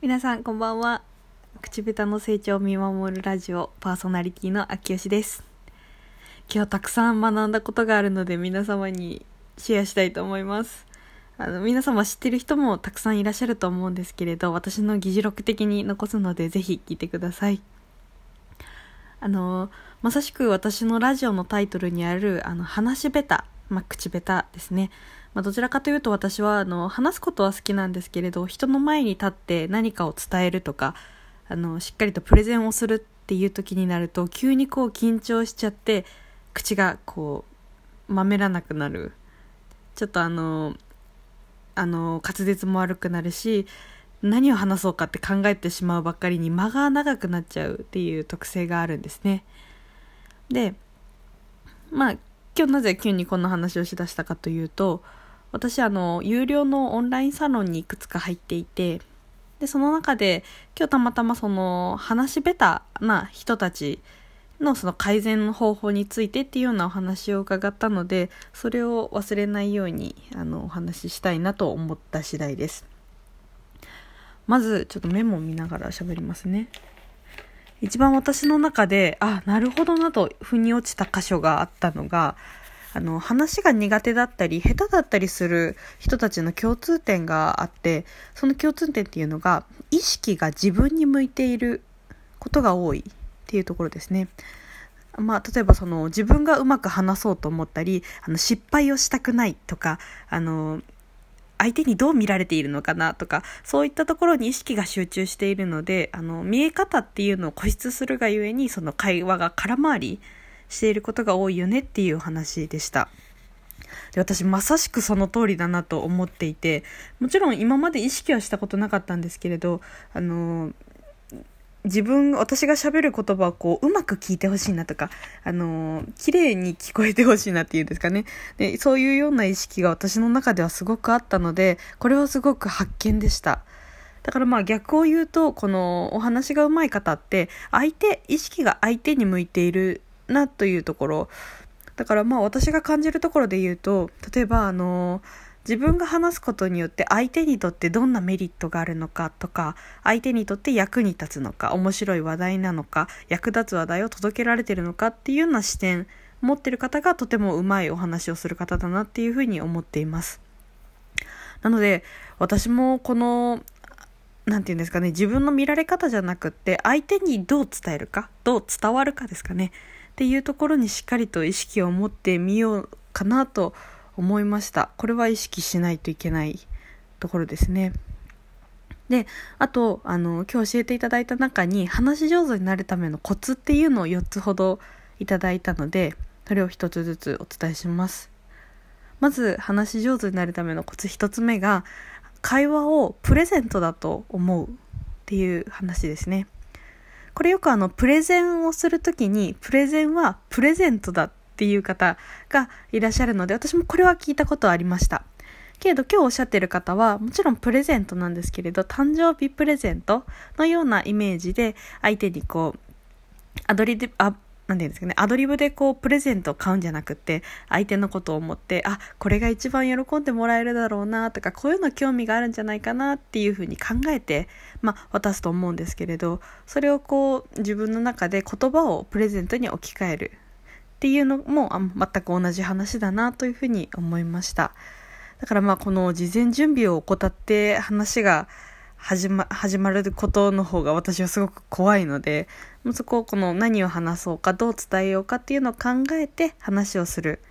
皆さんこんばんは。口下手の成長を見守るラジオパーソナリティの秋吉です。今日たくさん学んだことがあるので皆様にシェアしたいと思います。皆様知ってる人もたくさんいらっしゃると思うんですけれど、私の議事録的に残すのでぜひ聞いてください。まさしく私のラジオのタイトルにある話下手、口下手ですね。どちらかというと私は話すことは好きなんですけれど、人の前に立って何かを伝えるとかしっかりとプレゼンをするっていう時になると急にこう緊張しちゃって口がこうまめらなくなる。ちょっと滑舌も悪くなるし、何を話そうかって考えてしまうばっかりに間が長くなっちゃうっていう特性があるんですね。で、今日なぜ急にこんな話をしだしたかというと、私有料のオンラインサロンにいくつか入っていて、でその中で今日たまたまその話下手な人たちのその改善の方法についてっていうようなお話を伺ったので、それを忘れないようにお話ししたいなと思った次第です。まずちょっとメモを見ながら喋りますね。一番私の中でなるほどなと腑に落ちた箇所があったのが、話が苦手だったり下手だったりする人たちの共通点があって、その共通点っていうのが意識が自分に向いていることが多いっていうところですね。例えば自分がうまく話そうと思ったり失敗をしたくないとか相手にどう見られているのかなとか、そういったところに意識が集中しているので、見え方っていうのを固執するがゆえにその会話が空回りしていることが多いよねっていう話でした。で、私まさしくその通りだなと思っていて、もちろん今まで意識はしたことなかったんですけれど、私が喋る言葉をこううまく聞いてほしいなとか、綺麗に聞こえてほしいなっていうんですかね。で、そういうような意識が私の中ではすごくあったので、これはすごく発見でした。だから逆を言うと、このお話がうまい方って意識が相手に向いているなというところ。だから私が感じるところで言うと、例えば自分が話すことによって相手にとってどんなメリットがあるのかとか、相手にとって役に立つのか、面白い話題なのか、役立つ話題を届けられてるのかっていうような視点を持ってる方がとてもうまいお話をする方だなっていうふうに思っています。なので私もこの自分の見られ方じゃなくって、相手にどう伝えるか、どう伝わるかですかねっていうところにしっかりと意識を持ってみようかなと思いました。これは意識しないといけないところですね。で、あと今日教えていただいた中に話し上手になるためのコツっていうのを4つほどいただいたので、それを1つずつお伝えします。まず話し上手になるためのコツ1つ目が、会話をプレゼントだと思うっていう話ですね。これよくプレゼンをするときに、プレゼンはプレゼントだっていう方がいらっしゃるので、私もこれは聞いたことありましたけれど、今日おっしゃってる方はもちろんプレゼントなんですけれど、誕生日プレゼントのようなイメージで相手にこうアドリブでこうプレゼントを買うんじゃなくて、相手のことを思って、これが一番喜んでもらえるだろうなとか、こういうの興味があるんじゃないかなっていうふうに考えて、渡すと思うんですけれど、それをこう自分の中で言葉をプレゼントに置き換えるっていうのも全く同じ話だなというふうに思いました。だからこの事前準備を怠って話が始まることの方が私はすごく怖いので、そこを何を話そうか、どう伝えようかっていうのを考えて話をするっ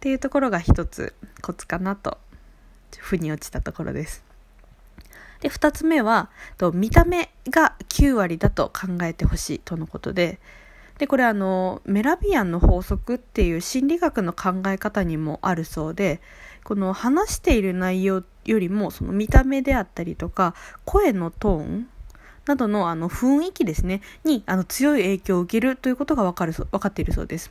ていうところが一つコツかなと腑に落ちたところです。で、二つ目は見た目が9割だと考えてほしいとのことで、これメラビアンの法則っていう心理学の考え方にもあるそうで、この話している内容よりもその見た目であったりとか、声のトーンなどの雰囲気ですねに強い影響を受けるということが分かっているそうです。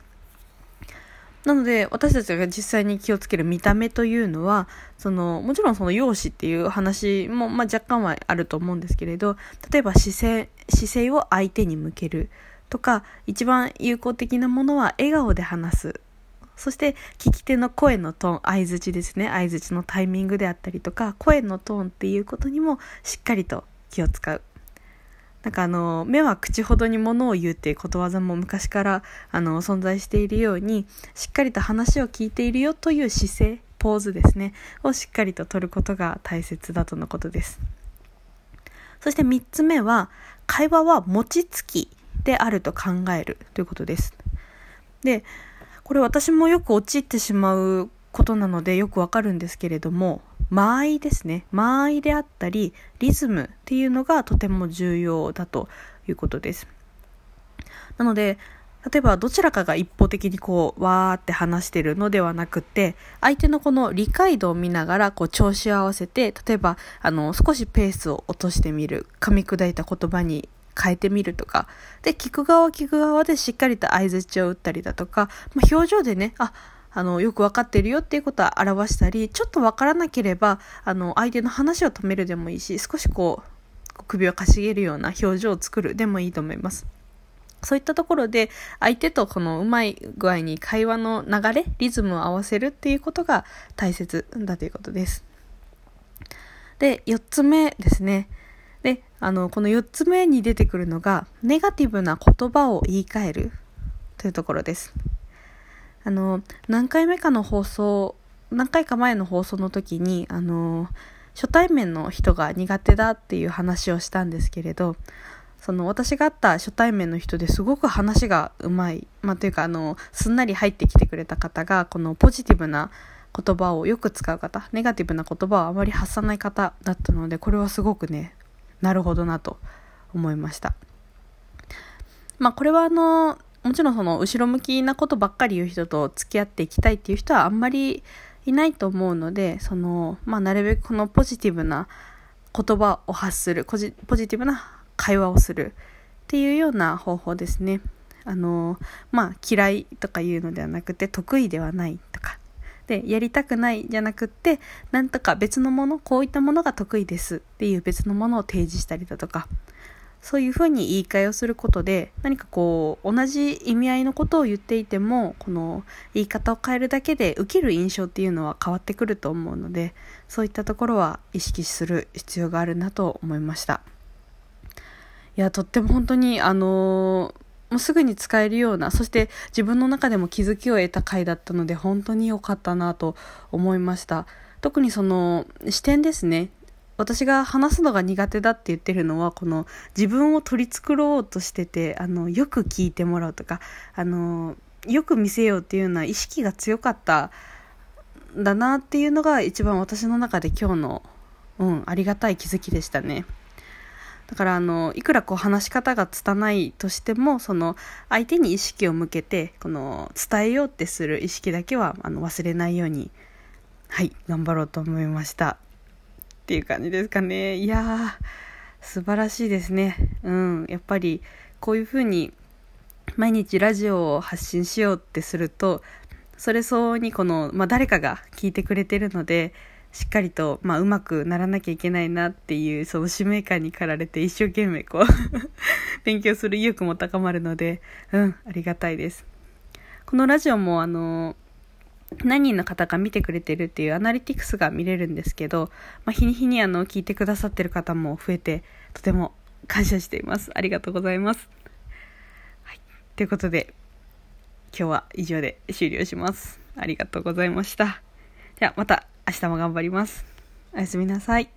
なので私たちが実際に気をつける見た目というのは、もちろんその容姿っていう話も若干はあると思うんですけれど、例えば姿勢を相手に向けるとか、一番有効的なものは笑顔で話す。そして聞き手の声のトーン、相槌ですね、相槌のタイミングであったりとか、声のトーンっていうことにもしっかりと気を使う。なんか目は口ほどにものを言うっていうことわざも昔から存在しているように、しっかりと話を聞いているよという姿勢、ポーズですね、をしっかりと取ることが大切だとのことです。そして3つ目は、会話は餅つきであると考えるということです。で、これ私もよく陥ってしまうことなのでよくわかるんですけれども、間合いですね。間合いであったりリズムっていうのがとても重要だということです。なので、例えばどちらかが一方的にこうわーって話してるのではなくて、相手のこの理解度を見ながらこう調子を合わせて、例えば少しペースを落としてみる、噛み砕いた言葉に変えてみるとかで、聞く側でしっかりと相槌を打ったりだとか、表情でね、よく分かってるよっていうことは表したり、ちょっと分からなければ相手の話を止めるでもいいし、少しこう首をかしげるような表情を作るでもいいと思います。そういったところで相手とこのうまい具合に会話の流れ、リズムを合わせるっていうことが大切だということです。で、4つ目ですね。で、この4つ目に出てくるのがネガティブな言葉を言い換えるというところです。何回か前の放送の時に初対面の人が苦手だっていう話をしたんですけれど、私が会った初対面の人ですごく話がうまい、というかすんなり入ってきてくれた方が、このポジティブな言葉をよく使う方、ネガティブな言葉をあまり発さない方だったので、これはすごくね、なるほどなと思いました。これはもちろん後ろ向きなことばっかり言う人と付き合っていきたいっていう人はあんまりいないと思うので、なるべくこのポジティブな言葉を発する、ポジティブな会話をするっていうような方法ですね。嫌いとかいうのではなくて、得意ではないとかで、やりたくないじゃなくって、なんとか別のもの、こういったものが得意ですっていう別のものを提示したりだとか、そういうふうに言い換えをすることで、何かこう同じ意味合いのことを言っていても、この言い方を変えるだけで受ける印象っていうのは変わってくると思うので、そういったところは意識する必要があるなと思いました。いや、とっても本当にもうすぐに使えるような、そして自分の中でも気づきを得た回だったので、本当に良かったなと思いました。特にその視点ですね。私が話すのが苦手だって言ってるのは、この自分を取り繕おうとしてて、よく聞いてもらうとか、よく見せようっていうような意識が強かったんだなっていうのが、一番私の中で今日の、ありがたい気づきでしたね。だからいくらこう話し方が拙いとしても、相手に意識を向けて、この伝えようってする意識だけは忘れないように、頑張ろうと思いました。っていう感じですかね。いやー、素晴らしいですね。やっぱりこういう風に毎日ラジオを発信しようってすると、それ相応にこの、誰かが聞いてくれてるので、しっかりと、うまくならなきゃいけないなっていう、その使命感に駆られて、一生懸命こう勉強する意欲も高まるので、ありがたいです。このラジオも何人の方が見てくれてるっていうアナリティクスが見れるんですけど、日に日に聞いてくださってる方も増えて、とても感謝しています。ありがとうございます。ということで、今日は以上で終了します。ありがとうございました。じゃあまた明日も頑張ります。おやすみなさい。